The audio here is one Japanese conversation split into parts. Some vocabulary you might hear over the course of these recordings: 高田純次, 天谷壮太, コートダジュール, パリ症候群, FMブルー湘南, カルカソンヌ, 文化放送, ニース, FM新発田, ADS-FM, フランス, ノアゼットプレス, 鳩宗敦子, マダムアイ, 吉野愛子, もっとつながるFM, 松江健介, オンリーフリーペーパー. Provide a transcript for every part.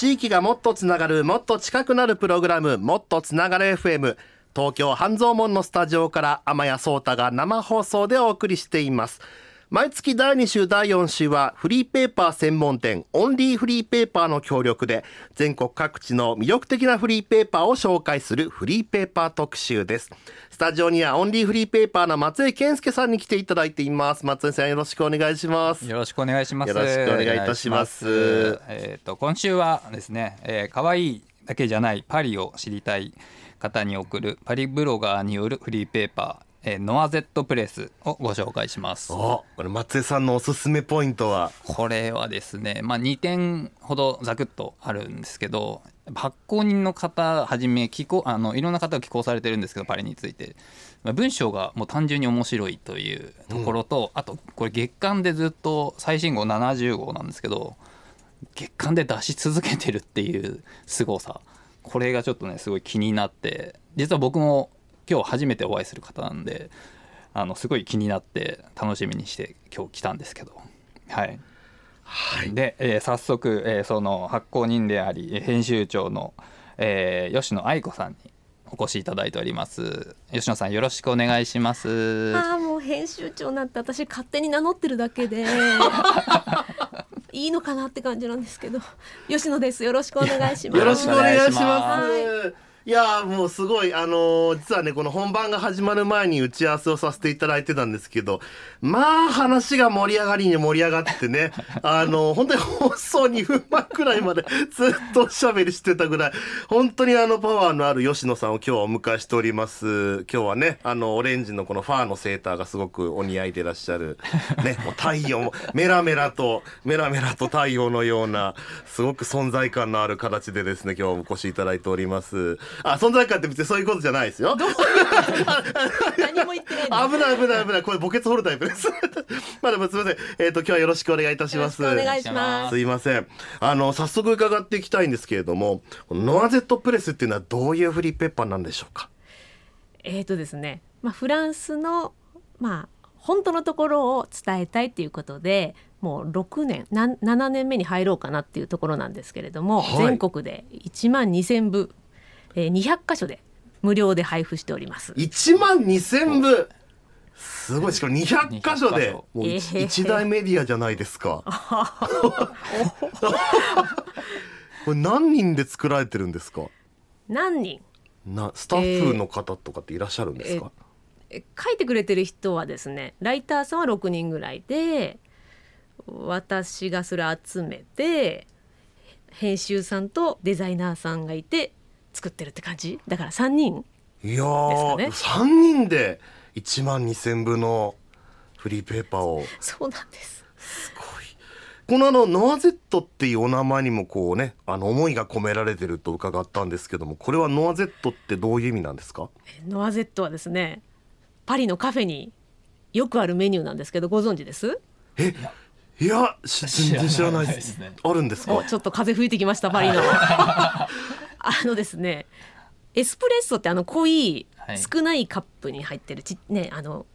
地域がもっとつながる、もっと近くなるプログラム、もっとつながる FM、 東京半蔵門のスタジオから天谷壮太が生放送でお送りしています。毎月第2週第4週はフリーペーパー専門店オンリーフリーペーパーの協力で全国各地の魅力的なフリーペーパーを紹介するフリーペーパー特集です。スタジオにはオンリーフリーペーパーの松江健介さんに来ていただいています。松江さん、よろしくお願いします。よろしくお願いします。よろしくお願いいたします。今週はですね、可愛いだけじゃないパリを知りたい方に送るパリブロガーによるフリーペーパーノアゼットプレスをご紹介します。お、これ松江さんのおすすめポイントは、これはですね、2点ほどざくっとあるんですけど、発行人の方はじめいろんな方が寄稿されてるんですけど、パリについて文章がもう単純に面白いというところと、あとこれ月間でずっと最新号70号なんですけど、月間で出し続けてるっていう凄さ、これがちょっとねすごい気になって、実は僕も今日初めてお会いする方なんで、すごい気になって楽しみにして今日来たんですけど、はい、はい、で、早速、その発行人であり編集長の、吉野愛子さんにお越しいただいております。吉野さん、よろしくお願いします。もう編集長なんて私勝手に名乗ってるだけでいいのかなって感じなんですけど、吉野です。よろしくお願いします。よろしくお願いします。いやもうすごい、実はねこの本番が始まる前に打ち合わせをさせていただいてたんですけど、話が盛り上がりに盛り上がってね本当に放送2分前くらいまでずっとおしゃべりしてたぐらい、本当にパワーのある吉野さんを今日はお迎えしております。今日はねオレンジのこのファーのセーターがすごくお似合いでいらっしゃる、ね、もう太陽もメラメラと太陽のようなすごく存在感のある形でですね今日お越しいただいております。存在感って別にそういうことじゃないですよ。どう何も言ってない。危ないこれ墓穴掘るタイプですまあでもすみません、今日はよろしくお願いいたします。よろしくお願いします。すいません、早速伺っていきたいんですけれども、ノアゼットプレスっていうのはどういうフリーペーパーなんでしょうか。ですね、フランスの本当のところを伝えたいということで、もう7年目に入ろうかなっていうところなんですけれども、はい、全国で12,000部200カ所で無料で配布しております。12,000部すごい。しかも200カ所でもう一大メディアじゃないですかこれ何人で作られてるんですか。何人スタッフの方とかっていらっしゃるんですか。書いてくれてる人はですね、ライターさんは6人ぐらいで、私がそれ集めて編集さんとデザイナーさんがいて作ってるって感じだから、3人ですかね。3人で12,000部のフリーペーパーをそうなんです。すごい。このノアゼットっていうお名前にもこうね思いが込められてると伺ったんですけども、これはノアゼットってどういう意味なんですか。ノアゼットはですね、パリのカフェによくあるメニューなんですけど、ご存知です。いや全然知らないですね。あるんですか。ちょっと風吹いてきましたパリのですね、エスプレッソって濃い少ないカップに入ってるね、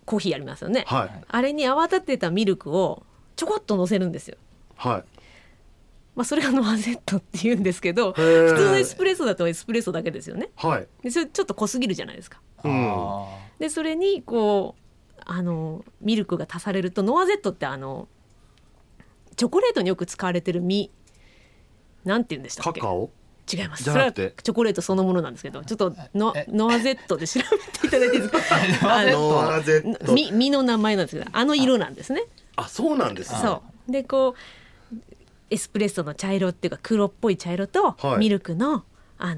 コーヒーありますよね、はい、あれに泡立てたミルクをちょこっと乗せるんですよ、はい。それがノアゼットって言うんですけど、普通のエスプレッソだとエスプレッソだけですよね、はい、でそれちょっと濃すぎるじゃないですか、うん、でそれにこうミルクが足されると、ノアゼットってチョコレートによく使われてる実、なんて言うんでしたっけ。カカオ。違います。それはチョコレートそのものなんですけど、ちょっとノアゼットで調べていただいていいですかノアゼット実の名前なんですけど、色なんですね。そうなんですね。そうで、こうエスプレッソの茶色っていうか黒っぽい茶色とミルクの、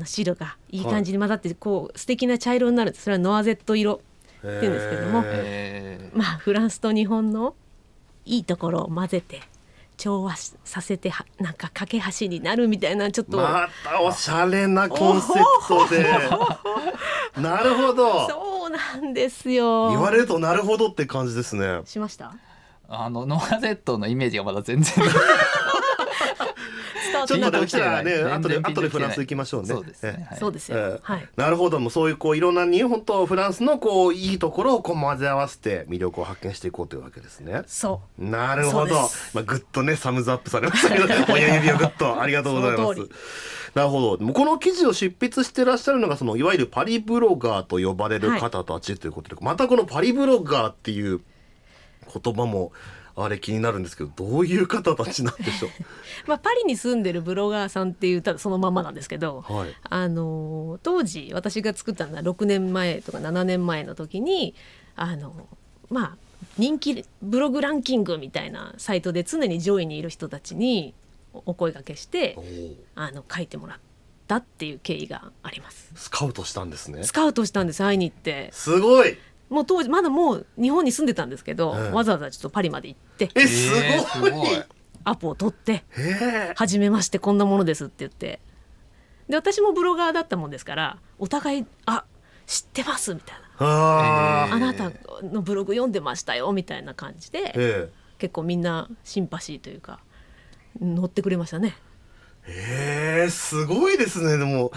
白がいい感じに混ざって、こう素敵な茶色になるんです。それはノアゼット色っていうんですけども、フランスと日本のいいところを混ぜて調和させて、なんか架け橋になるみたいな、ちょっとまたおしゃれなコンセプトでなるほど。そうなんですよ。言われるとなるほどって感じですね。しました。ノアゼットのイメージがまだ全然伝わちょっとできたらね、後でフランス行きましょうね。そうですね、はい、そうですよ、はい、なるほど。もうそういうこういろんなに本当フランスのこういいところをこう混ぜ合わせて魅力を発見していこうというわけですね。そう、なるほど。まあ、グッとねサムズアップされましたけど親指をグッとありがとうございます。なるほど。この記事を執筆してらっしゃるのがそのいわゆるパリブロガーと呼ばれる方たちということで、はい、またこのパリブロガーっていう言葉もあれ気になるんですけど、どういう方たちなんでしょう、まあ、パリに住んでるブロガーさんっていうそのままなんですけど、はい、当時私が作ったのは6年前とか7年前の時にまあ、人気ブログランキングみたいなサイトで常に上位にいる人たちにお声掛けして書いてもらったっていう経緯があります。スカウトしたんですね。スカウトしたんです。会いに行って。すごい。もう当時まだもう日本に住んでたんですけど、わざわざちょっとパリまで行ってすごいアポを取って初めましてこんなものですって言って、で私もブロガーだったもんですからお互い知ってますみたいな、あなたのブログ読んでましたよみたいな感じで、結構みんなシンパシーというか乗ってくれましたね。すごいですね。でも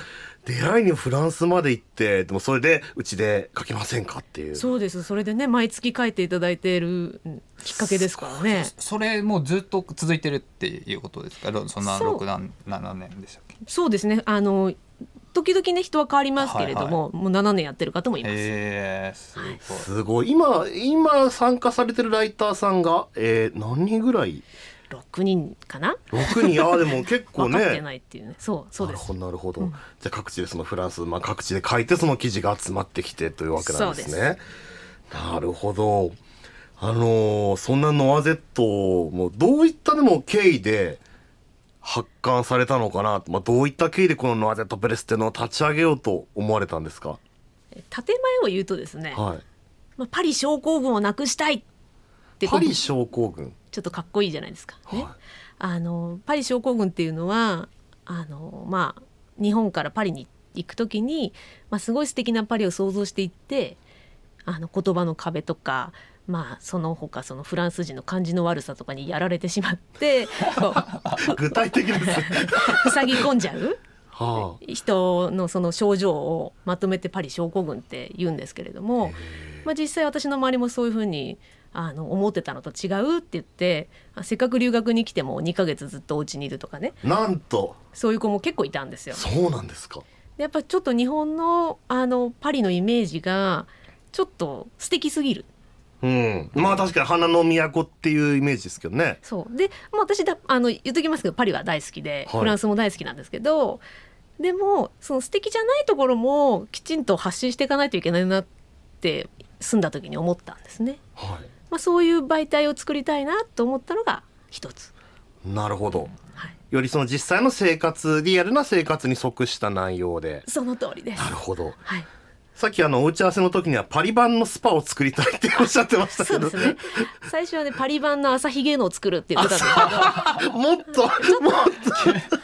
出会いにフランスまで行って、でもそれでうちで書きませんかっていう。そうです。それでね毎月書いていただいているきっかけですからね。それもうずっと続いてるっていうことですか。そんな6年7年でしたっけ。そうですね。時々ね人は変わりますけれども、はいはい、もう7年やってる方もいます。すごい。今参加されてるライターさんが、何人ぐらい。6人かな。6人。でも結構ね分かってないっていうね。そうです。なるほど、うん、じゃあ各地でそのフランス、まあ、各地で書いてその記事が集まってきてというわけなんですね。そうです。なるほど。そんなノアゼットもどういったでも経緯で発刊されたのかな、まあ、どういった経緯でこのノアゼットプレスっていうのを立ち上げようと思われたんですか。建前を言うとですね、はい、まあ、パリ症候群をなくしたいってこと。パリ症候群ちょっとかっこいいじゃないですか、ね。はい、パリ症候群っていうのはまあ、日本からパリに行く時に、まあ、すごい素敵なパリを想像していって、言葉の壁とか、まあ、その他そのフランス人の感じの悪さとかにやられてしまって具体的です塞ぎ込んじゃう人のその症状をまとめてパリ症候群って言うんですけれども、まあ、実際私の周りもそういうふうに思ってたのと違うって言って、せっかく留学に来ても2ヶ月ずっとお家にいるとかね。なんとそういう子も結構いたんですよ。そうなんですか。でやっぱちょっと日本のパリのイメージがちょっと素敵すぎる。うん、まあ確かに花の都っていうイメージですけどね。そうで、まあ、私言っときますけどパリは大好きで、はい、フランスも大好きなんですけど、でもその素敵じゃないところもきちんと発信していかないといけないなって住んだ時に思ったんですね。はい、まあ、そういう媒体を作りたいなと思ったのが一つ。なるほど、はい、よりその実際の生活、リアルな生活に即した内容で。その通りです。なるほど、はい、さっきお打ち合わせの時にはパリ版のスパを作りたいっておっしゃってましたけどそうですね。最初はねパリ版の朝日芸能を作るって言ってたんですけどもっともっと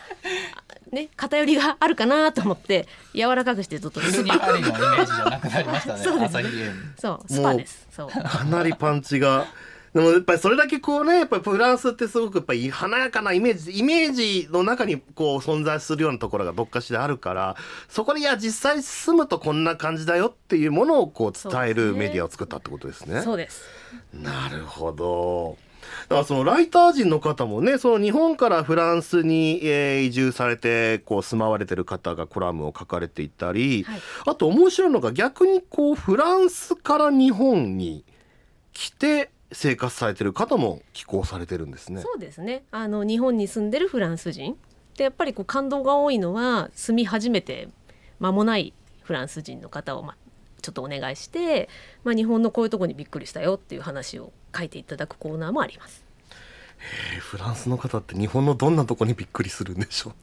ね、偏りがあるかなと思って柔らかくしてちょっと普通にパリのイメージじゃなくなりましたね。そうですね。そうスパです。そうかなりパンチがでもやっぱりそれだけこうね、やっぱりフランスってすごくやっぱり華やかなイメージの中にこう存在するようなところがどっかしらあるから、そこでいや実際住むとこんな感じだよっていうものをこう伝えるメディアを作ったってことですね。そうですね。なるほど。だからそのライター人の方もね、その日本からフランスに移住されてこう住まわれてる方がコラムを書かれていたり、はい、あと面白いのが逆にこうフランスから日本に来て生活されてる方も寄稿されてるんですね。そうですね。日本に住んでるフランス人でやっぱりこう感動が多いのは、住み始めて間もないフランス人の方をちょっとお願いして、まあ、日本のこういうとこにびっくりしたよっていう話を書いていただくコーナーもあります。フランスの方って日本のどんなとこにびっくりするんでしょう。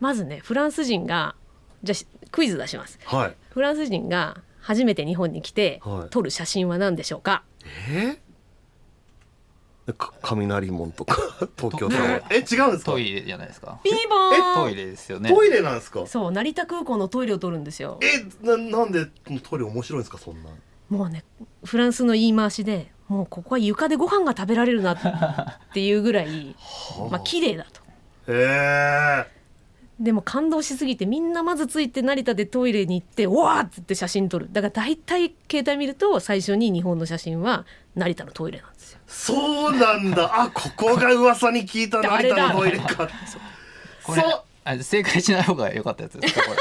まずねフランス人がじゃあクイズ出します、はい、フランス人が初めて日本に来て、はい、撮る写真は何でしょうか。雷門とか東京タワー、違うんですか。トイレじゃないですか。ピーボーン。トイレですよね。トイレなんですか。そう、成田空港のトイレを撮るんですよ。なんでトイレ面白いんですか。そんなもうねフランスの言い回しで、もうここは床でご飯が食べられるなっていうぐらい、まあ綺麗だと、でも感動しすぎてみんなまずついて成田でトイレに行ってわーっつって写真撮る。だから大体携帯見ると最初に日本の写真は成田のトイレなんですよ。そうなんだ。あ、ここが噂に聞いた成田のトイレか。これ正解しない方が良かったやつですかこ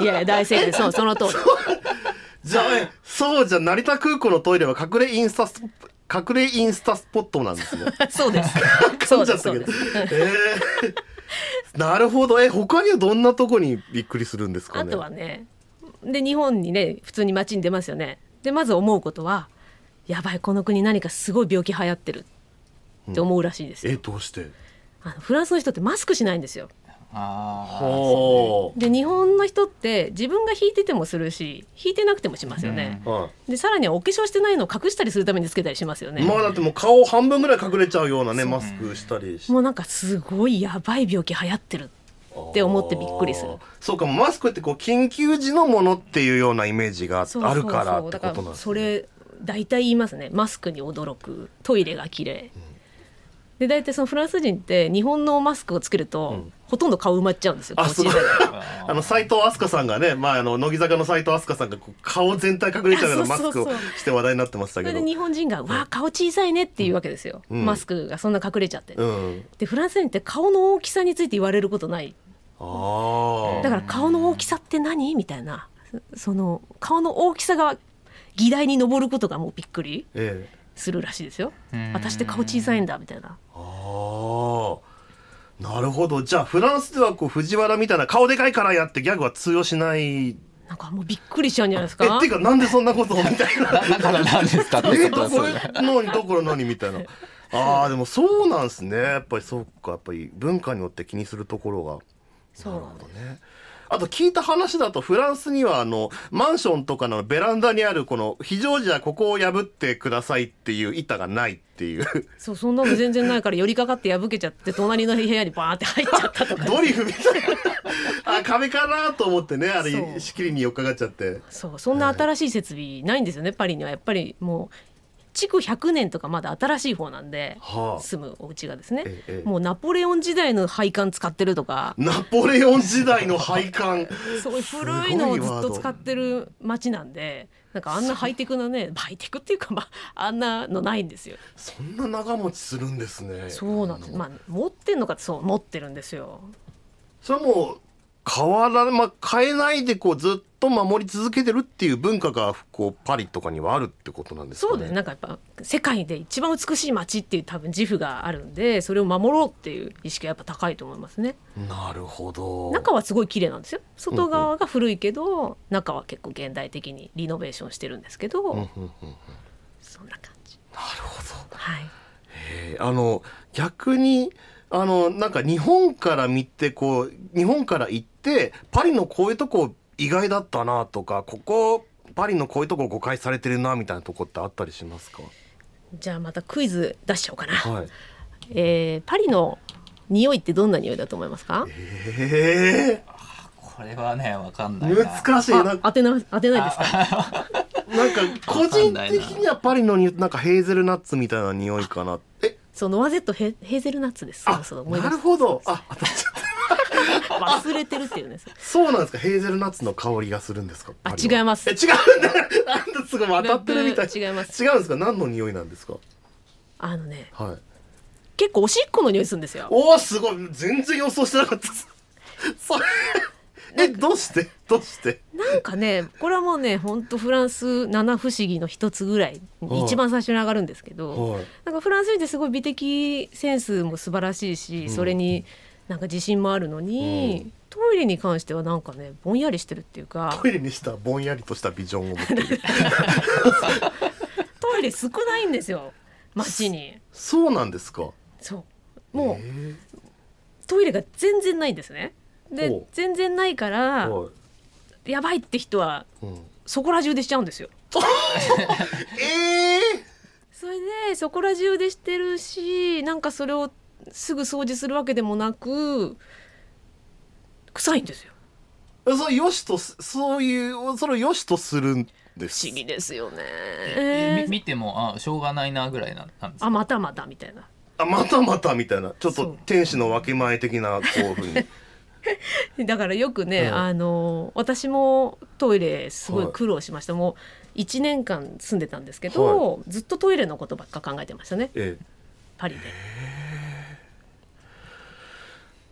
れ。いや大正解。そう、その通り。じゃあそうじゃ成田空港のトイレは隠れインスタスポットなんですね。そうです。噛んじゃったけど。なるほど。他にはどんなとこにびっくりするんですかね。あとはね、で日本にね普通に街に出ますよね。でまず思うことはやばい、この国何かすごい病気流行ってるって思うらしいですよ。どうして？フランスの人ってマスクしないんですよ。あー、で日本の人って自分が引いててもするし引いてなくてもしますよね、うん、でさらにはお化粧してないのを隠したりするためにつけたりしますよね。まあだってもう顔半分ぐらい隠れちゃうようなねマスクしたりして、もうなんかすごいやばい病気流行ってるって思ってびっくりする。そうか、マスクってこう緊急時のものっていうようなイメージがあるからってことなんですね。だからそれ大体言いますね。マスクに驚く、トイレが綺麗、うんで大体そのフランス人って日本のマスクをつけると、うん、ほとんど顔埋まっちゃうんですよ。斉藤飛鳥さんがね、まあ、乃木坂の斉藤飛鳥さんがこう顔全体隠れちゃうようなマスクをして話題になってましたけど、それで日本人が、うん、わあ顔小さいねっていうわけですよ、うん、マスクがそんな隠れちゃって、うん、でフランス人って顔の大きさについて言われることない、あ、だから顔の大きさって何みたいな、その顔の大きさが議題に上ることがもうびっくり、ええするらしいですよ。私って顔小さいんだみたいな。あ、なるほど。じゃあフランスではこう藤原みたいな顔でかいからやってギャグは通用しない。なんかもうびっくりしちゃうんじゃないですか。っていうかなんでそんなことみたいな。だからなんですかってことはそうだ。これどころ何みたいな。あー、でもそうなんですね。やっぱりそうか、やっぱり文化によって気にするところが。そうなんですね。あと聞いた話だとフランスにはマンションとかのベランダにあるこの非常時はここを破ってくださいっていう板がないっていう。そう、そんなの全然ないから寄りかかって破けちゃって隣の部屋にバーンって入っちゃったとか。ドリフみたいな。あ、壁かなと思ってね、あれ仕切りに寄っかかっちゃって。そう、そんな新しい設備ないんですよね、パリには。やっぱりもう築100年とかまだ新しい方なんで、はあ、住むお家がですね、ええ、もうナポレオン時代の配管使ってるとか。ナポレオン時代の配管。そういう古いのをずっと使ってる町なんで、なんかあんなハイテクなね、ハイテクっていうか、まあ、あんなのないんですよ。そんな長持ちするんですね。そうなんです、まあ、持ってんのか。そう、持ってるんですよ。それはもう変えないでこうずっと守り続けてるっていう文化がこうパリとかにはあるってことなんですかね。そうです。なんかやっぱ世界で一番美しい街っていう多分自負があるんで、それを守ろうっていう意識がやっぱ高いと思いますね。なるほど。中はすごい綺麗なんですよ。外側が古いけど、うんうん、中は結構現代的にリノベーションしてるんですけど、うんうんうんうん、そんな感じ。なるほど、はい、逆になんか日本から見てこう日本から行ってパリのこういうとこ意外だったなとか、ここパリのこういうとこ誤解されてるなみたいなとこってあったりしますか。じゃあまたクイズ出しちゃおうかな、はい、パリの匂いってどんな匂いだと思いますか。これはね分かんないな。難しいな。当てないですか。なんか個人的にはパリのなんかヘーゼルナッツみたいな匂いかな。そう、ノワゼット ヘーゼルナッツです。あ、そう思い出した。なるほど。あ、当たっちゃった。忘れてるっていうね。そうなんですか。ヘーゼルナッツの香りがするんですか。あ、違います。違うんだ。なんだ、すごい当たってるみたい。違います。違うんですか。何の匂いなんですか。ね、はい、結構おしっこの匂いするんですよ。お、すごい。全然予想してなかったそれ。どうしてなんかね、これはもうね、ほんとフランス七不思議の一つぐらい一番最初に上がるんですけど、はい、なんかフランス人ってすごい美的センスも素晴らしいし、うん、それになんか自信もあるのに、うん、トイレに関してはなんかねぼんやりしてるっていうか。トイレにしたぼんやりとしたビジョンを持ってる。トイレ少ないんですよ街に。そうなんですか。そう、もうトイレが全然ないんですね。で全然ないからやばいって人は、うん、そこら中でしちゃうんですよ。それでそこら中でしてるし、なんかそれをすぐ掃除するわけでもなく臭いんですよ。それよしと、そういうそれをよしとするんです。不思議ですよね。見てもあしょうがないなぐらいなんです。あ、またまたみたいな。あまたまたみたいな、ちょっと天使の分け前的な、こういう風にだからよくね、はい、私もトイレすごい苦労しました、はい、もう1年間住んでたんですけど、はい、ずっとトイレのことばっか考えてましたね、パリで。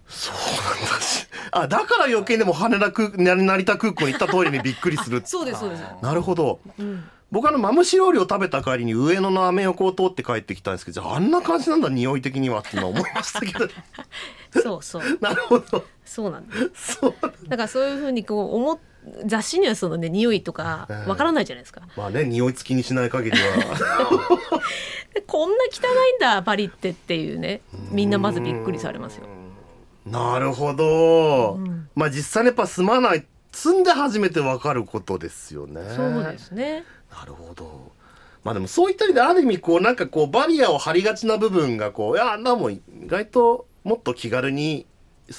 そうなんだし、あ、だから余計でも成田空港に行ったトイレにびっくりするそうですそうです、なるほど、うん、僕マムシ料理を食べた帰りに上野のアメ横を通って帰ってきたんですけど、あんな感じなんだ匂い的にはっての思いましたけどそうそうなるほど、そうなんだ、そうだからそういう風にこう雑誌にはそのね匂いとかわからないじゃないですか、まあね、匂いつきにしない限りはこんな汚いんだパリってっていうね、みんなまずびっくりされますよ。なるほど、うん、まあ実際やっぱ住んで初めて分かることですよね。そうですね、なるほど。まあでもそういった意味である意味こうなんかこうバリアを張りがちな部分がこう、いやなんも意外ともっと気軽に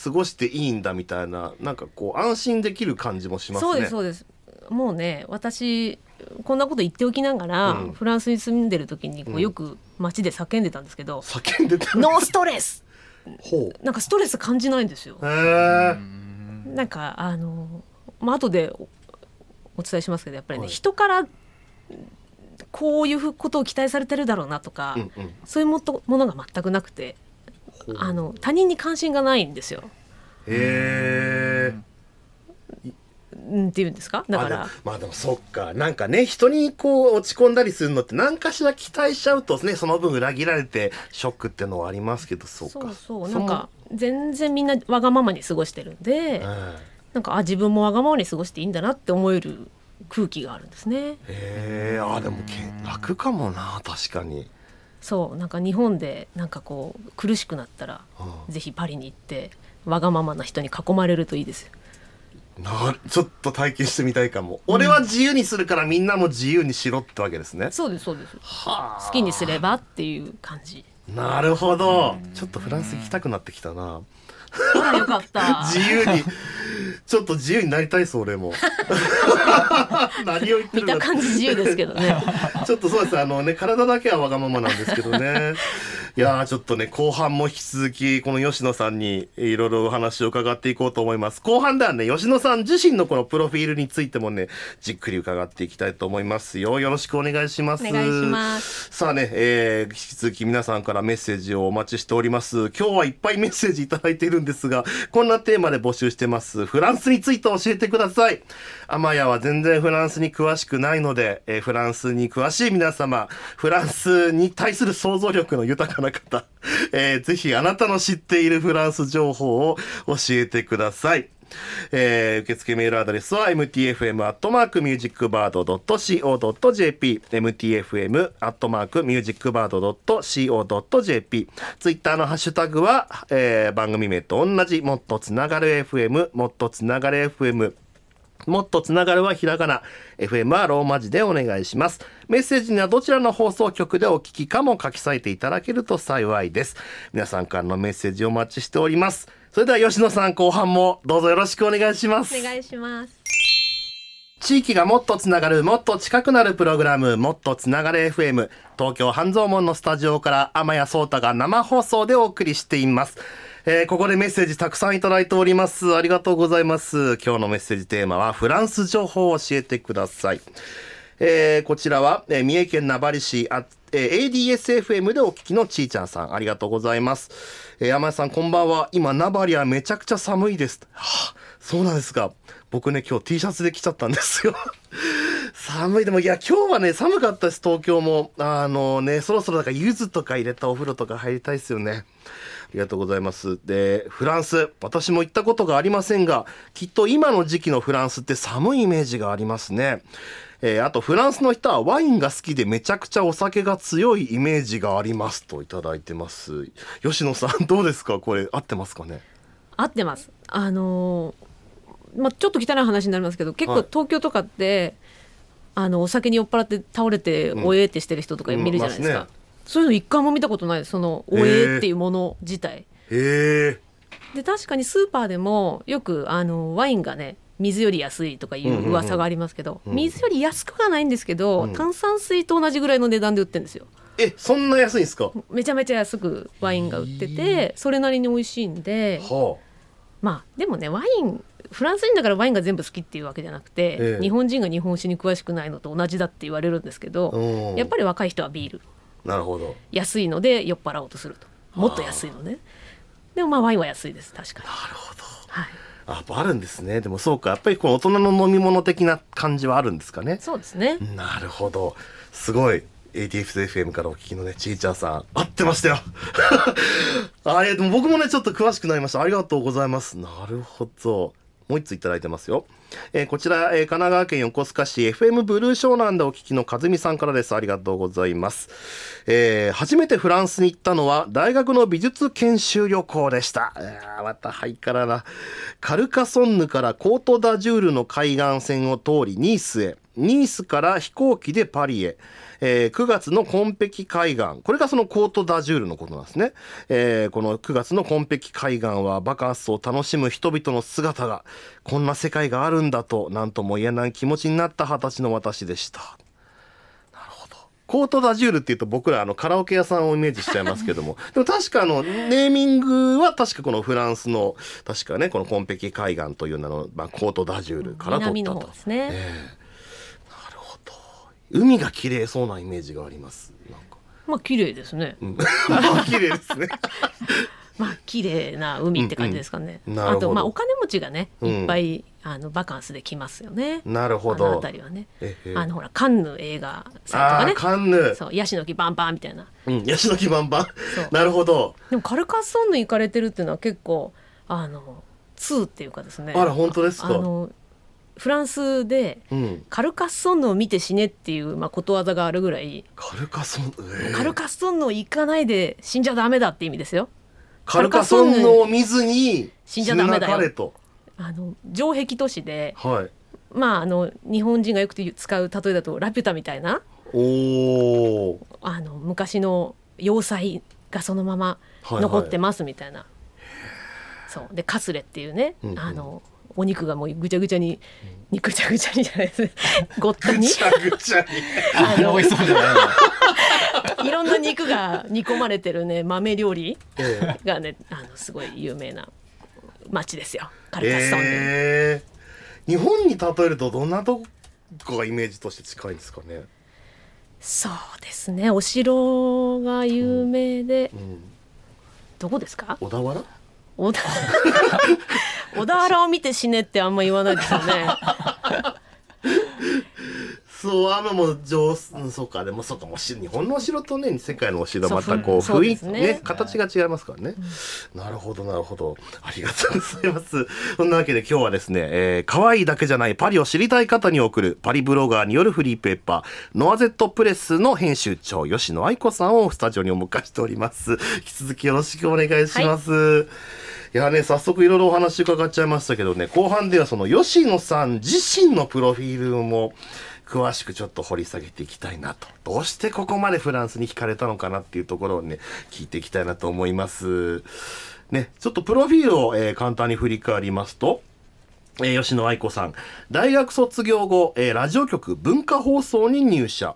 過ごしていいんだみたいな、なんかこう安心できる感じもしますね。そうですそうです、もうね私こんなこと言っておきながら、うん、フランスに住んでる時にこうよく街で叫んでたんですけど、うん、叫んでたノーストレスほう、なんかストレス感じないんですよ。なんかまあ後で お伝えしますけど、やっぱりね、はい、人からこういうことを期待されてるだろうなとか、うんうん、そういうものが全くなくて、他人に関心がないんですよ。へー、っていうんですか。だからまあでもそっか、なんかね人にこう落ち込んだりするのって何かしら期待しちゃうとね、その分裏切られてショックっていうのはありますけど、そうか、そうなんか全然みんなわがままに過ごしてるんで、なんか自分もわがままに過ごしていいんだなって思える空気があるんですね。へえ、あでも楽かもな、確かに。そうなんか日本でなんかこう苦しくなったら、ぜひパリに行ってわがままな人に囲まれるといいですよ。ちょっと体験してみたいかも、うん、俺は自由にするからみんなも自由にしろってわけですね。そうですそうです、はあ、好きにすればっていう感じ。なるほど、ちょっとフランス行きたくなってきたなあ、よかった自由にちょっと自由になりたいです俺も何を言ってるんだって見た感じ自由ですけどねちょっとそうです、ね、体だけはわがままなんですけどねいやちょっとね後半も引き続きこの吉野さんにいろいろお話を伺っていこうと思います。後半ではね吉野さん自身のこのプロフィールについてもねじっくり伺っていきたいと思いますよ。よろしくお願いします。お願いします。さあね、引き続き皆さんからメッセージをお待ちしております。今日はいっぱいメッセージいただいているんですが、こんなテーマで募集してます。フランスについて教えてください。天谷は全然フランスに詳しくないので、フランスに詳しい皆様、フランスに対する想像力の豊かな方、ぜひあなたの知っているフランス情報を教えてください。受付メールアドレスは mtfm@musicbird.co.jp、 mtfm@musicbird.co.jp、 ツイッターのハッシュタグは、番組名と同じもっとつながる FM、 もっとつながる FM、もっとつながるはひらがな、 FM はローマ字でお願いします。メッセージにはどちらの放送局でお聞きかも書き添えていただけると幸いです。皆さんからのメッセージお待ちしております。それでは吉野さん、後半もどうぞよろしくお願いします。お願いします。地域がもっとつながる、もっと近くなるプログラム、もっとつながる FM、 東京半蔵門のスタジオから天谷壮太が生放送でお送りしています。ここでメッセージたくさんいただいております。ありがとうございます。今日のメッセージテーマはフランス情報を教えてください。こちらは、三重県名張市、ADS-FM でお聞きのちーちゃんさん、ありがとうございます。天谷さんこんばんは。今名張はめちゃくちゃ寒いです。はあ、そうなんですか。僕ね今日 T シャツで来ちゃったんですよ寒い。でもいや今日はね寒かったです。東京もねそろそろだから柚子とか入れたお風呂とか入りたいですよね。ありがとうございます。でフランス、私も行ったことがありませんが、きっと今の時期のフランスって寒いイメージがありますね。あとフランスの人はワインが好きでめちゃくちゃお酒が強いイメージがありますといただいてます。吉野さんどうですか、これ合ってますかね。合ってます。まあ、ちょっと汚い話になりますけど、結構東京とかって、はい、お酒に酔っ払って倒れておえってしてる人とか見るじゃないですか、うんうん、そういうの一回も見たことないです。そのおえっていうもの自体、で確かにスーパーでもよくワインがね水より安いとかいう噂がありますけど、うんうんうん、水より安くはないんですけど、炭酸水と同じぐらいの値段で売ってるんですよ。え、そんな安いんすか？めちゃめちゃ安くワインが売ってて、それなりに美味しいんで、はあ、まあでもね、ワインフランス人だからワインが全部好きっていうわけじゃなくて、日本人が日本酒に詳しくないのと同じだって言われるんですけど、やっぱり若い人はビール。なるほど。安いので酔っ払おうとすると、もっと安いのね。でもまあワインは安いです、確かに。なるほど、はい、やっぱあるんですね。でもそうか、やっぱりこの大人の飲み物的な感じはあるんですかね。そうですね。なるほど、すごい。ADS-FM からお聞きのね、ちーちゃんさん、合ってましたよあれ、でも僕もねちょっと詳しくなりました。ありがとうございます。なるほど、もう1ついただいてますよ。こちら、神奈川県横須賀市 FM ブルー湘南でお聞きのかずみさんからです。ありがとうございます。初めてフランスに行ったのは大学の美術研修旅行でした。またハイカラな。カルカソンヌからコートダジュールの海岸線を通りニースへ、ニースから飛行機でパリへ、9月のコンペキ海岸、これがそのコートダジュールのことなんですね。この9月のコンペキ海岸はバカンスを楽しむ人々の姿が、こんな世界があるんだと何とも言えない気持ちになった20歳の私でした。なるほど。コートダジュールっていうと僕らカラオケ屋さんをイメージしちゃいますけどもでも確かネーミングは確かこのフランスの確かね、このコンペキ海岸という名の、まあ、コートダジュールから取ったと。南の方ですね。海が綺麗そうなイメージがあります。なんかまあ綺麗ですね、うん、まあ綺麗ですねまあ綺麗な海って感じですかね、うんうん、あとまあお金持ちがねいっぱい、うん、バカンスで来ますよね。なるほど。あの辺りはね、ほらカンヌ映画祭とかね、カンヌ、そうヤシの木バンバンみたいな、うん、ヤシの木バンバンなるほど。でもカルカソンヌ行かれてるっていうのは結構ツーっていうかですね。あら本当ですか。フランスでカルカッソンヌを見て死ねっていう、まあ、ことわざがあるぐらい、カルカッソンヌを行かないで死んじゃダメだって意味ですよ。カルカソンヌを見ずに死んじゃダメだよと。城壁都市で、はい、まあ、日本人がよく使う例えだとラピュタみたいな、お昔の要塞がそのまま残ってますみたいな、はいはい、そうでカスレっていうね、うんうん、お肉がもうぐちゃぐちゃに、ぐちゃぐちゃにじゃないですごったにぐちゃぐちゃに美味しそうじゃないいろんな肉が煮込まれてるね、豆料理がね、すごい有名な町ですよ、カルカソンヌ、日本に例えるとどんなとこがイメージとして近いんですかね。そうですね、お城が有名で、うんうん、どこですか？小田原を見て死ねってあんま言わないですよねそう、もう上そうか、でもそうかもし、日本のお城とね世界のお城はまたこう雰囲気ね、形が違いますからね、うん、なるほどなるほど、ありがとうございますそんなわけで今日はですね、可愛いだけじゃないパリを知りたい方に送るパリブロガーによるフリーペーパー、ノアゼットプレスの編集長吉野愛子さんをスタジオにお迎えしております。引き続きよろしくお願いします、はい。いやね、早速いろいろお話伺っちゃいましたけどね、後半ではその吉野さん自身のプロフィールも詳しくちょっと掘り下げていきたいなと、どうしてここまでフランスに惹かれたのかなっていうところをね聞いていきたいなと思いますね。ちょっとプロフィールを、簡単に振り返りますと、吉野愛子さん、大学卒業後、ラジオ局文化放送に入社、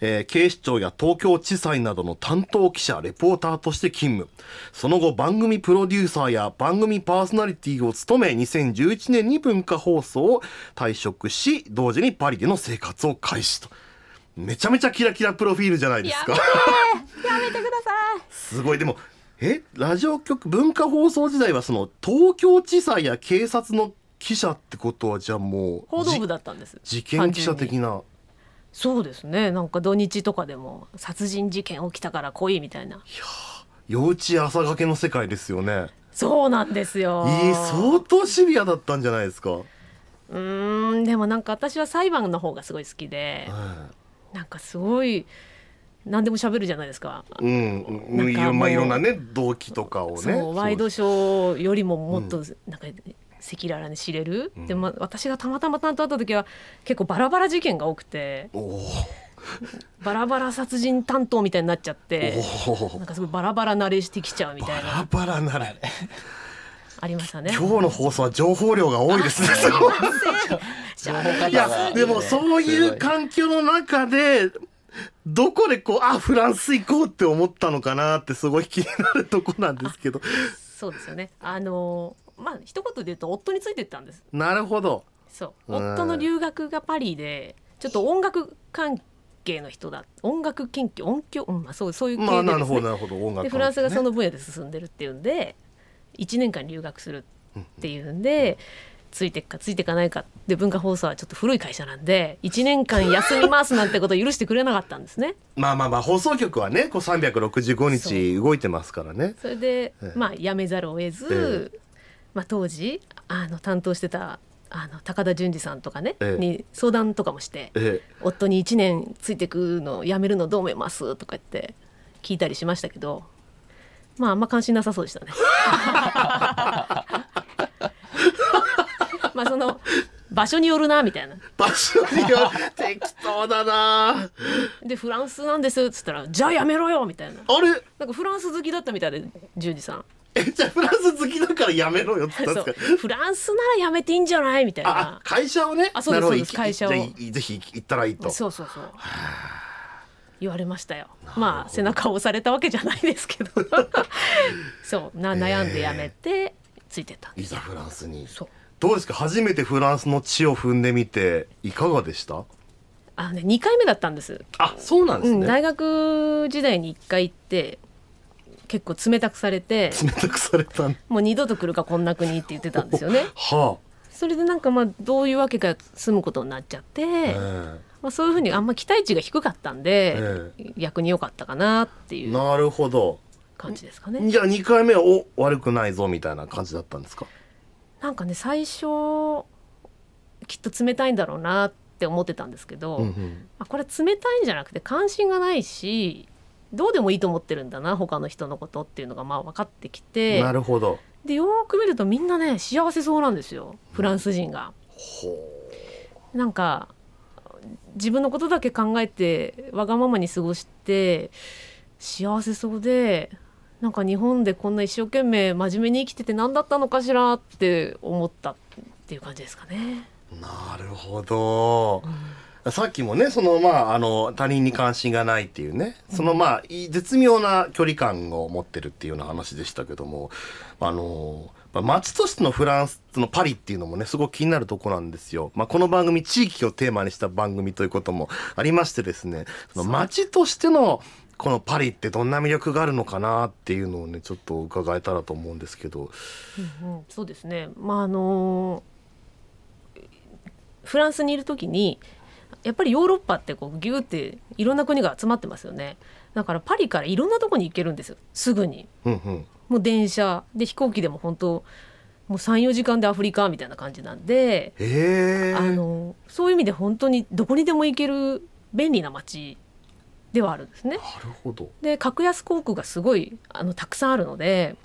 警視庁や東京地裁などの担当記者レポーターとして勤務、その後番組プロデューサーや番組パーソナリティを務め、2011年に文化放送を退職し、同時にパリでの生活を開始と。めちゃめちゃキラキラプロフィールじゃないですか。やめてくださいすごい。でもラジオ局文化放送時代はその東京地裁や警察の記者ってことは、じゃあもう報道部だったんです。事件記者的な。そうですね、なんか土日とかでも殺人事件起きたから来いみたいな。いや、夜打ち朝掛けの世界ですよね。そうなんですよ、相当シビアだったんじゃないですか。でもなんか私は裁判の方がすごい好きで、はい、なんかすごい何でも喋るじゃないですか。なんかいろんなね動機とかをね、そうワイドショーよりももっとなんか、赤裸々に知れる、でも私がたまたま担当だった時は結構バラバラ事件が多くて、バラバラ殺人担当みたいになっちゃって、なんかすごいバラバラ慣れしてきちゃうみたいな。バラバラ慣れありましたね。今日の放送は情報量が多いですねいやでもそういう環境の中でどこでこうフランス行こうって思ったのかなってすごい気になるとこなんですけど。そうですよね。まあ一言で言うと夫について行ったんです。なるほど。そう、夫の留学がパリでちょっと音楽関係の人だ、音楽研究、音響、まあそういう系でですね、でフランスがその分野で進んでるっていうんで1年間留学するっていうんで、ついていくかついていかないかで、文化放送はちょっと古い会社なんで1年間休みますなんてことを許してくれなかったんですね。まあ放送局はねこう365日動いてますからね。それでまあ辞めざるを得ず、まあ、当時担当してた高田純次さんとかね、に相談とかもして、夫に1年ついてくのやめるのどう思いますとか言って聞いたりしましたけど、まああんま関心なさそうでしたね。まあその場所によるなみたいな。場所による適当だな。でフランスなんですっつったら、じゃあやめろよみたいな。あれなんかフランス好きだったみたいで純次さん。じゃあフランス好きだからやめろよって言ったんですか。フランスならやめていいんじゃないみたいな。会社をね。そうです会社を。ぜひ行ったらいいと。そう言われましたよ。まあ背中を押されたわけじゃないですけど。そう悩んでやめてついてたんです。いざフランスに。そう。どうですか、初めてフランスの地を踏んでみていかがでした？2回目だったんです。あ、そうなんですね。大学時代に1回行って結構冷たくされたもう二度と来るかこんな国って言ってたんですよね。はあ、それでなんかまあどういうわけか住むことになっちゃって、まあ、そういうふうにあんま期待値が低かったんで、逆に良かったかなっていう感じですかね。なるほど。じゃあ2回目は悪くないぞみたいな感じだったんですか？なんかね、最初きっと冷たいんだろうなって思ってたんですけど、これ冷たいんじゃなくて関心がないし、どうでもいいと思ってるんだな他の人のことっていうのがまあ分かってきて。なるほど。でよく見るとみんなね幸せそうなんですよ、フランス人が。なんか自分のことだけ考えてわがままに過ごして幸せそうで、なんか日本でこんな一生懸命真面目に生きてて何だったのかしらって思ったっていう感じですかね。なるほど。さっきもね他人に関心がないっていうね、そのまあ絶妙な距離感を持ってるっていうような話でしたけども、街としてのフランスのパリっていうのもねすごく気になるところなんですよ。この番組地域をテーマにした番組ということもありましてですね、その街としてのこのパリってどんな魅力があるのかなっていうのをねちょっと伺えたらと思うんですけど。そうですね、フランスにいる時にやっぱりヨーロッパってこうギューっていろんな国が集まってますよね。だからパリからいろんなとこに行けるんですよ、すぐに。もう電車で飛行機でも本当もう 3,4 時間でアフリカみたいな感じなんで、そういう意味で本当にどこにでも行ける便利な街ではあるんですね。なるほど。で格安航空がすごいたくさんあるので、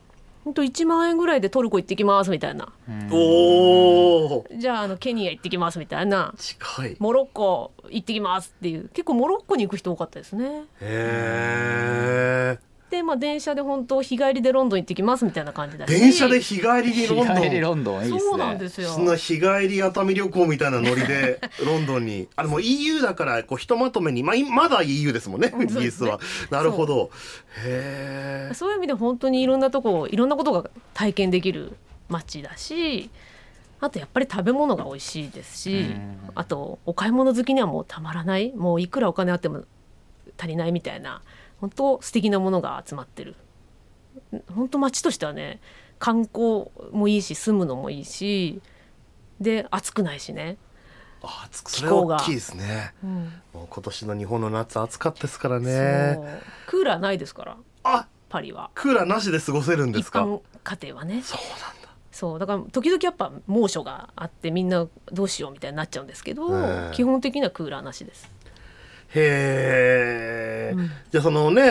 ほんと1万円ぐらいでトルコ行ってきますみたいな。おー、じゃあケニア行ってきますみたいな。近い。モロッコ行ってきますっていう、結構モロッコに行く人多かったですね。へー。で電車で本当日帰りでロンドン行ってきますみたいな感じだし。電車で日帰りでロンドン。日帰りロンドンいいですね。そうなんですよ。そんな日帰り熱海旅行みたいなノリでロンドンに。もう EU だからこうひとまとめに、まだ EU ですもんね、イギリスは。なるほど。へえ。そういう意味で本当にいろんなとこいろんなことが体験できる街だし、あとやっぱり食べ物が美味しいですし、あとお買い物好きにはもうたまらない、もういくらお金あっても足りないみたいな。本当素敵なものが集まってる。本当街としてはね、観光もいいし住むのもいいしで暑くないしね。暑く、それ大きいですね。もう今年の日本の夏暑かったですからね。クーラーないですから。パリはクーラーなしで過ごせるんですか、一般家庭はね。そうなんだ。そうだから時々やっぱ猛暑があってみんなどうしようみたいになっちゃうんですけど、基本的にはクーラーなしです。へー。じゃ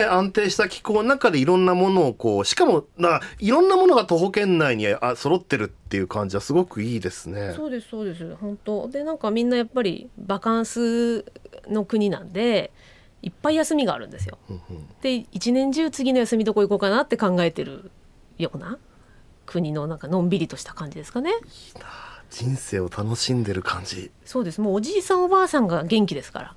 あ安定した気候の中でいろんなものをこう、しかもいろんなものが徒歩圏内に揃ってるっていう感じはすごくいいですね。そうですそうです。本当でなんかみんなやっぱりバカンスの国なんでいっぱい休みがあるんですよ。で一年中次の休みどこ行こうかなって考えてるような国のなんかのんびりとした感じですかね。いいな、人生を楽しんでる感じ。そうです。もうおじいさんおばあさんが元気ですから。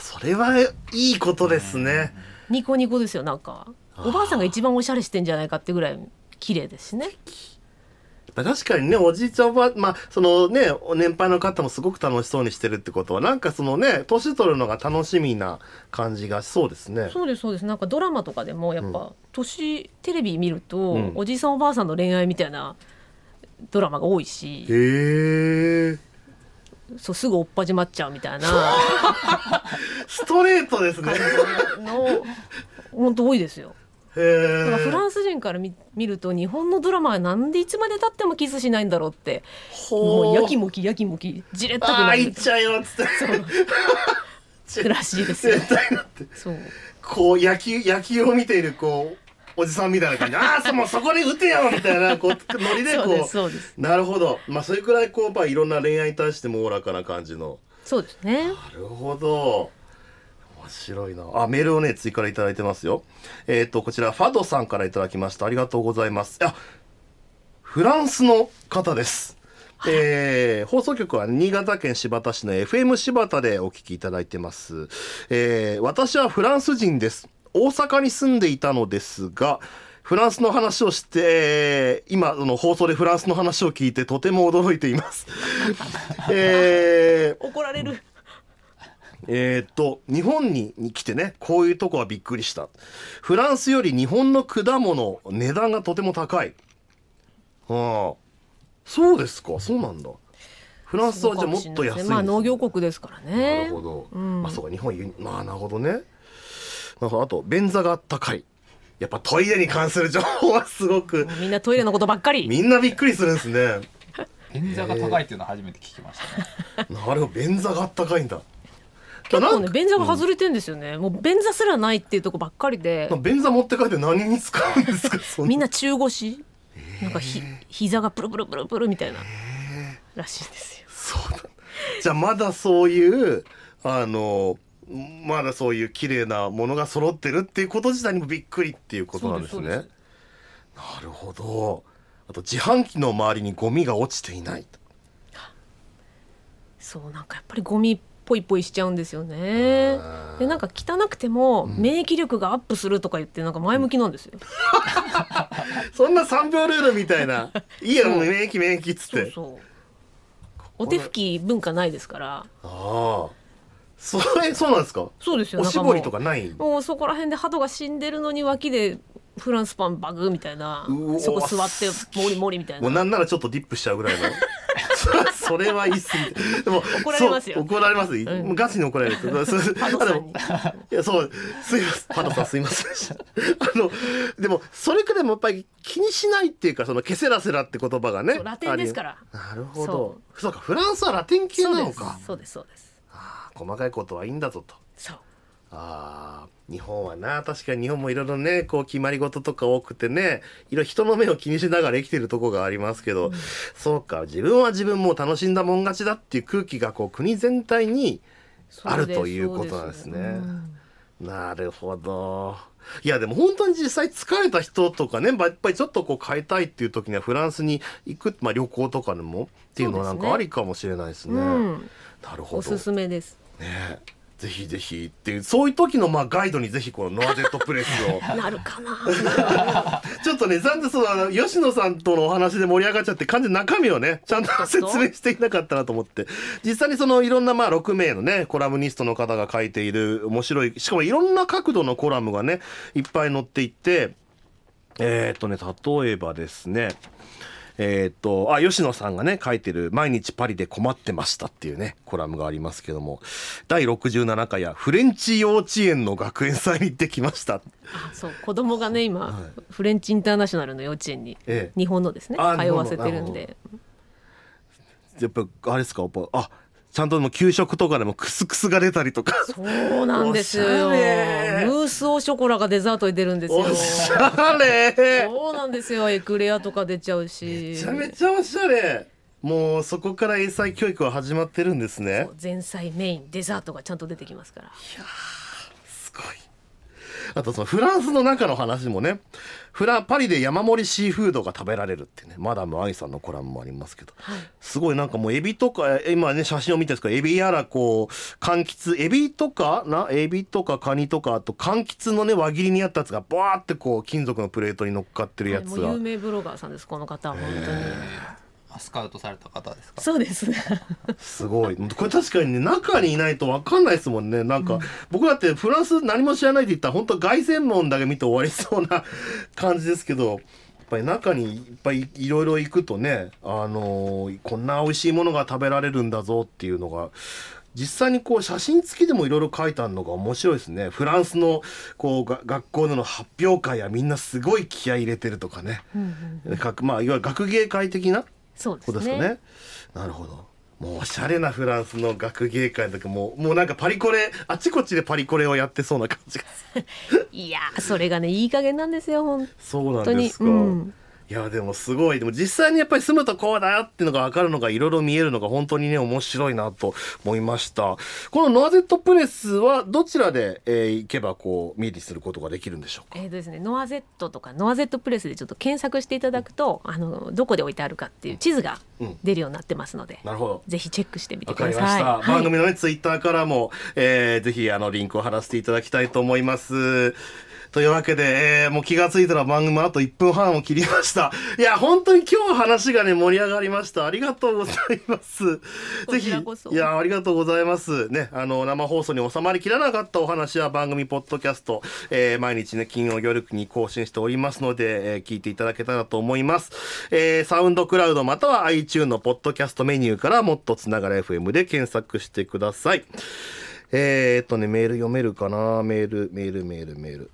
それはいいことですね。ニコニコですよ。なんかおばあさんが一番おしゃれしてんじゃないかってぐらい綺麗ですしね。確かにね、おじいちゃんおばあ、まあそのね、年配の方もすごく楽しそうにしてるってことは、なんかそのね、年取るのが楽しみな感じがしそうですね。そうですそうです。なんかドラマとかでもやっぱ、うん、テレビ見ると、うん、おじいさんおばあさんの恋愛みたいなドラマが多いし、へえ、そうすぐおっぱじまっちゃうみたいなストレートですねの本当多いですよ。だからフランス人から見ると、日本のドラマはなんでいつまで経ってもキスしないんだろうって、もうやきもきやきもきじれったくなる、いっちゃうよっつってらしいですよ。絶対なって、そうこう野球を見ているこうおじさんみたいな感じああもうそこで打てよみたいなこうノリでこうそうですなるほど、まあ、それくらいこう、まあ、いろんな恋愛に対してもおおらかな感じの。そうですね。なるほど、面白いなあ。メールをね追加でいただいてますよ。こちらファドさんからいただきました。ありがとうございます。あ、フランスの方です。放送局は新潟県新発田市の FM 新発田でお聞きいただいてます。私はフランス人です。大阪に住んでいたのですが、フランスの話をして今の放送でフランスの話を聞いてとても驚いています、怒られる。日本に来てね、こういうとこはびっくりした。フランスより日本の果物値段がとても高い。はあ、そうですか。そうなんだ。フランスはじゃあもっと安いんですね。まあ農業国ですからね。なるほど、うん、まあそうか、日本、まあなるほどね。なんかあと便座が高い。やっぱトイレに関する情報はすごくみんなトイレのことばっかりみんなびっくりするんですね。便座が高いっていうのは初めて聞きましたね。なるほど、便座が高いんだ。結構ね、便座が外れてんですよね、うん、もう便座すらないっていうとこばっかりで。便座持って帰って何に使うんですかみんな中腰、なんか膝がプルプルプルプルみたいならしいんですよ。そうだ、じゃあまだそういうまだそういう綺麗なものが揃ってるっていうこと自体にもびっくりっていうことなんですね。なるほど。あと自販機の周りにゴミが落ちていない。そう、なんかやっぱりゴミポイポイしちゃうんですよね。で、なんか汚くても免疫力がアップするとか言って、なんか前向きなんですよ、うん、そんな3秒ルールみたいな。いいよもう免疫免疫っつって。そうそう、お手拭き文化ないですから。あ、そうなんですか。そうですよ。おしぼりとかない。もうそこら辺でハトが死んでるのに脇でフランスパンバグみたいな、そこ座ってモリモリみたいな。もうなんならちょっとディップしちゃうぐらいのそれは言い過ぎて、でも怒られますよ。怒られます、うん、ガチに怒られるパドさんに。いや、そう、すいませんパドさんすいませんでもそれくらいもやっぱり気にしないっていうか、そのケセラセラって言葉がね、ラテンですから。なるほど、そうか、フランスはラテン系なのか。そうですそうです。あ、細かいことはいいんだぞと。そう、あ、日本はな、確かに日本もいろいろね、こう決まり事とか多くてね、いろいろ人の目を気にしながら生きてるとこがありますけど、うん、そうか、自分は自分も楽しんだもん勝ちだっていう空気がこう国全体にあるということなんですね、うん、なるほど。いやでも本当に実際疲れた人とかね、やっぱりちょっとこう変えたいっていう時にはフランスに行く、まあ、旅行とかでもっていうのはなんかありかもしれないですね、うん、なるほど、おすすめですね。ぜひぜひっていう、そういう時のまあガイドにぜひこのノアジェットプレスをなるかなちょっとね、残念、その吉野さんとのお話で盛り上がっちゃって、完全に中身をねちゃんと説明していなかったなと思って。実際にそのいろんなまあ6名のねコラムニストの方が書いている面白い、しかもいろんな角度のコラムがねいっぱい載っていて、例えばですね、あ、吉野さんがね書いてる毎日パリで困ってましたっていうねコラムがありますけども、第67回やフレンチ幼稚園の学園祭に行ってきました。あ、そう、子供がね今、はい、フレンチインターナショナルの幼稚園に、ええ、日本のですね通わせてるんで、やっぱあれですか、あ、ちゃんとも給食とかでもクスクスが出たりとか。そうなんですよ、ムースオショコラがデザートに出るんですよ。おしゃれ。そうなんですよ、エクレアとか出ちゃうし、めちゃめちゃおしゃれ。もうそこから英才教育は始まってるんですね。前菜メインデザートがちゃんと出てきますから。いや、すごい。あとそのフランスの中の話もね、パリで山盛りシーフードが食べられるってね、マダムアイさんのコラムもありますけど、すごいなんかもうエビとか、今ね写真を見てですから、エビやらこう柑橘、エビとかカニとか、あと柑橘のね輪切りにあったやつがバーってこう金属のプレートに乗っかってるやつが、はい、もう有名ブロガーさんですこの方は。本当にスカウトされた方ですか。そうですすごい、これ確かにね中にいないと分かんないですもんね。なんか、うん、僕だってフランス何も知らないって言ったら本当凱旋門だけ見て終わりそうな感じですけど、やっぱり中にいっぱいいろいろ行くとね、こんな美味しいものが食べられるんだぞっていうのが実際にこう写真付きでもいろいろ書いてあるのが面白いですね。フランスのこう学校での発表会はみんなすごい気合い入れてるとかね、まあいわゆる学芸会的な、そうですね。なるほど。もうおしゃれなフランスの学芸会の時もうなんかパリコレ、あちこちでパリコレをやってそうな感じがいやそれがねいい加減なんですよ本当に。そうなんですか、うん、いやでもすごい、でも実際にやっぱり住むとこうだよっていうのが分かるのが、いろいろ見えるのが本当にね面白いなと思いました。このノアゼットプレスはどちらで、行けばこう見にすることができるんでしょうか。ですね、ノアゼットとかノアゼットプレスでちょっと検索していただくと、どこで置いてあるかっていう地図が出るようになってますので、うん、なるほど、ぜひチェックしてみてください。わかりました、はい、番組の、ね、ツイッターからも、ぜひリンクを貼らせていただきたいと思います。というわけで、もう気がついたら番組あと1分半を切りました。いや本当に今日話がね盛り上がりました。ありがとうございます。ぜひ、いやありがとうございますね。生放送に収まりきらなかったお話は番組ポッドキャスト、毎日ね金曜夜に更新しておりますので、聞いていただけたらと思います。サウンドクラウドまたは iTunes のポッドキャストメニューからもっとつながれ FM で検索してください。メール読めるかな、メール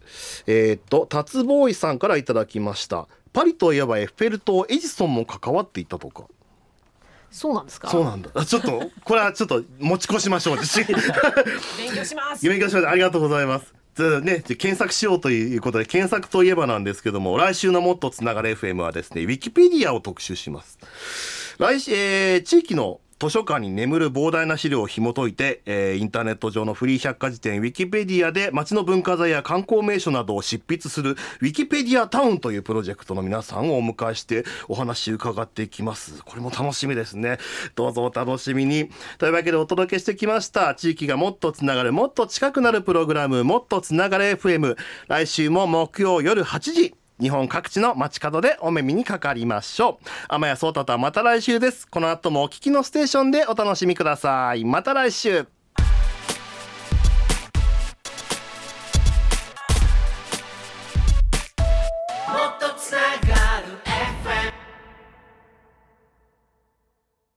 達ボーイさんからいただきました。パリといえばエッフェル塔、エジソンも関わっていたとか。そうなんですか。そうなんだ。ちょっとこれはちょっと持ち越しましょう勉強します。ありがとうございます。ね、検索しようということで、検索といえばなんですけども、来週のもっとつながれ FM はですねウィキペディアを特集します。来週、地域の図書館に眠る膨大な資料を紐解いて、インターネット上のフリー百科事典ウィキペディアで街の文化財や観光名所などを執筆するウィキペディアタウンというプロジェクトの皆さんをお迎えしてお話伺っていきます。これも楽しみですね。どうぞお楽しみに。というわけでお届けしてきました。地域がもっとつながる、もっと近くなるプログラム、もっとつながる FM、 来週も木曜夜8時、日本各地の街角でお目見にかかりましょう。天谷宗太とはまた来週です。この後もお聞きのステーションでお楽しみください。また来週。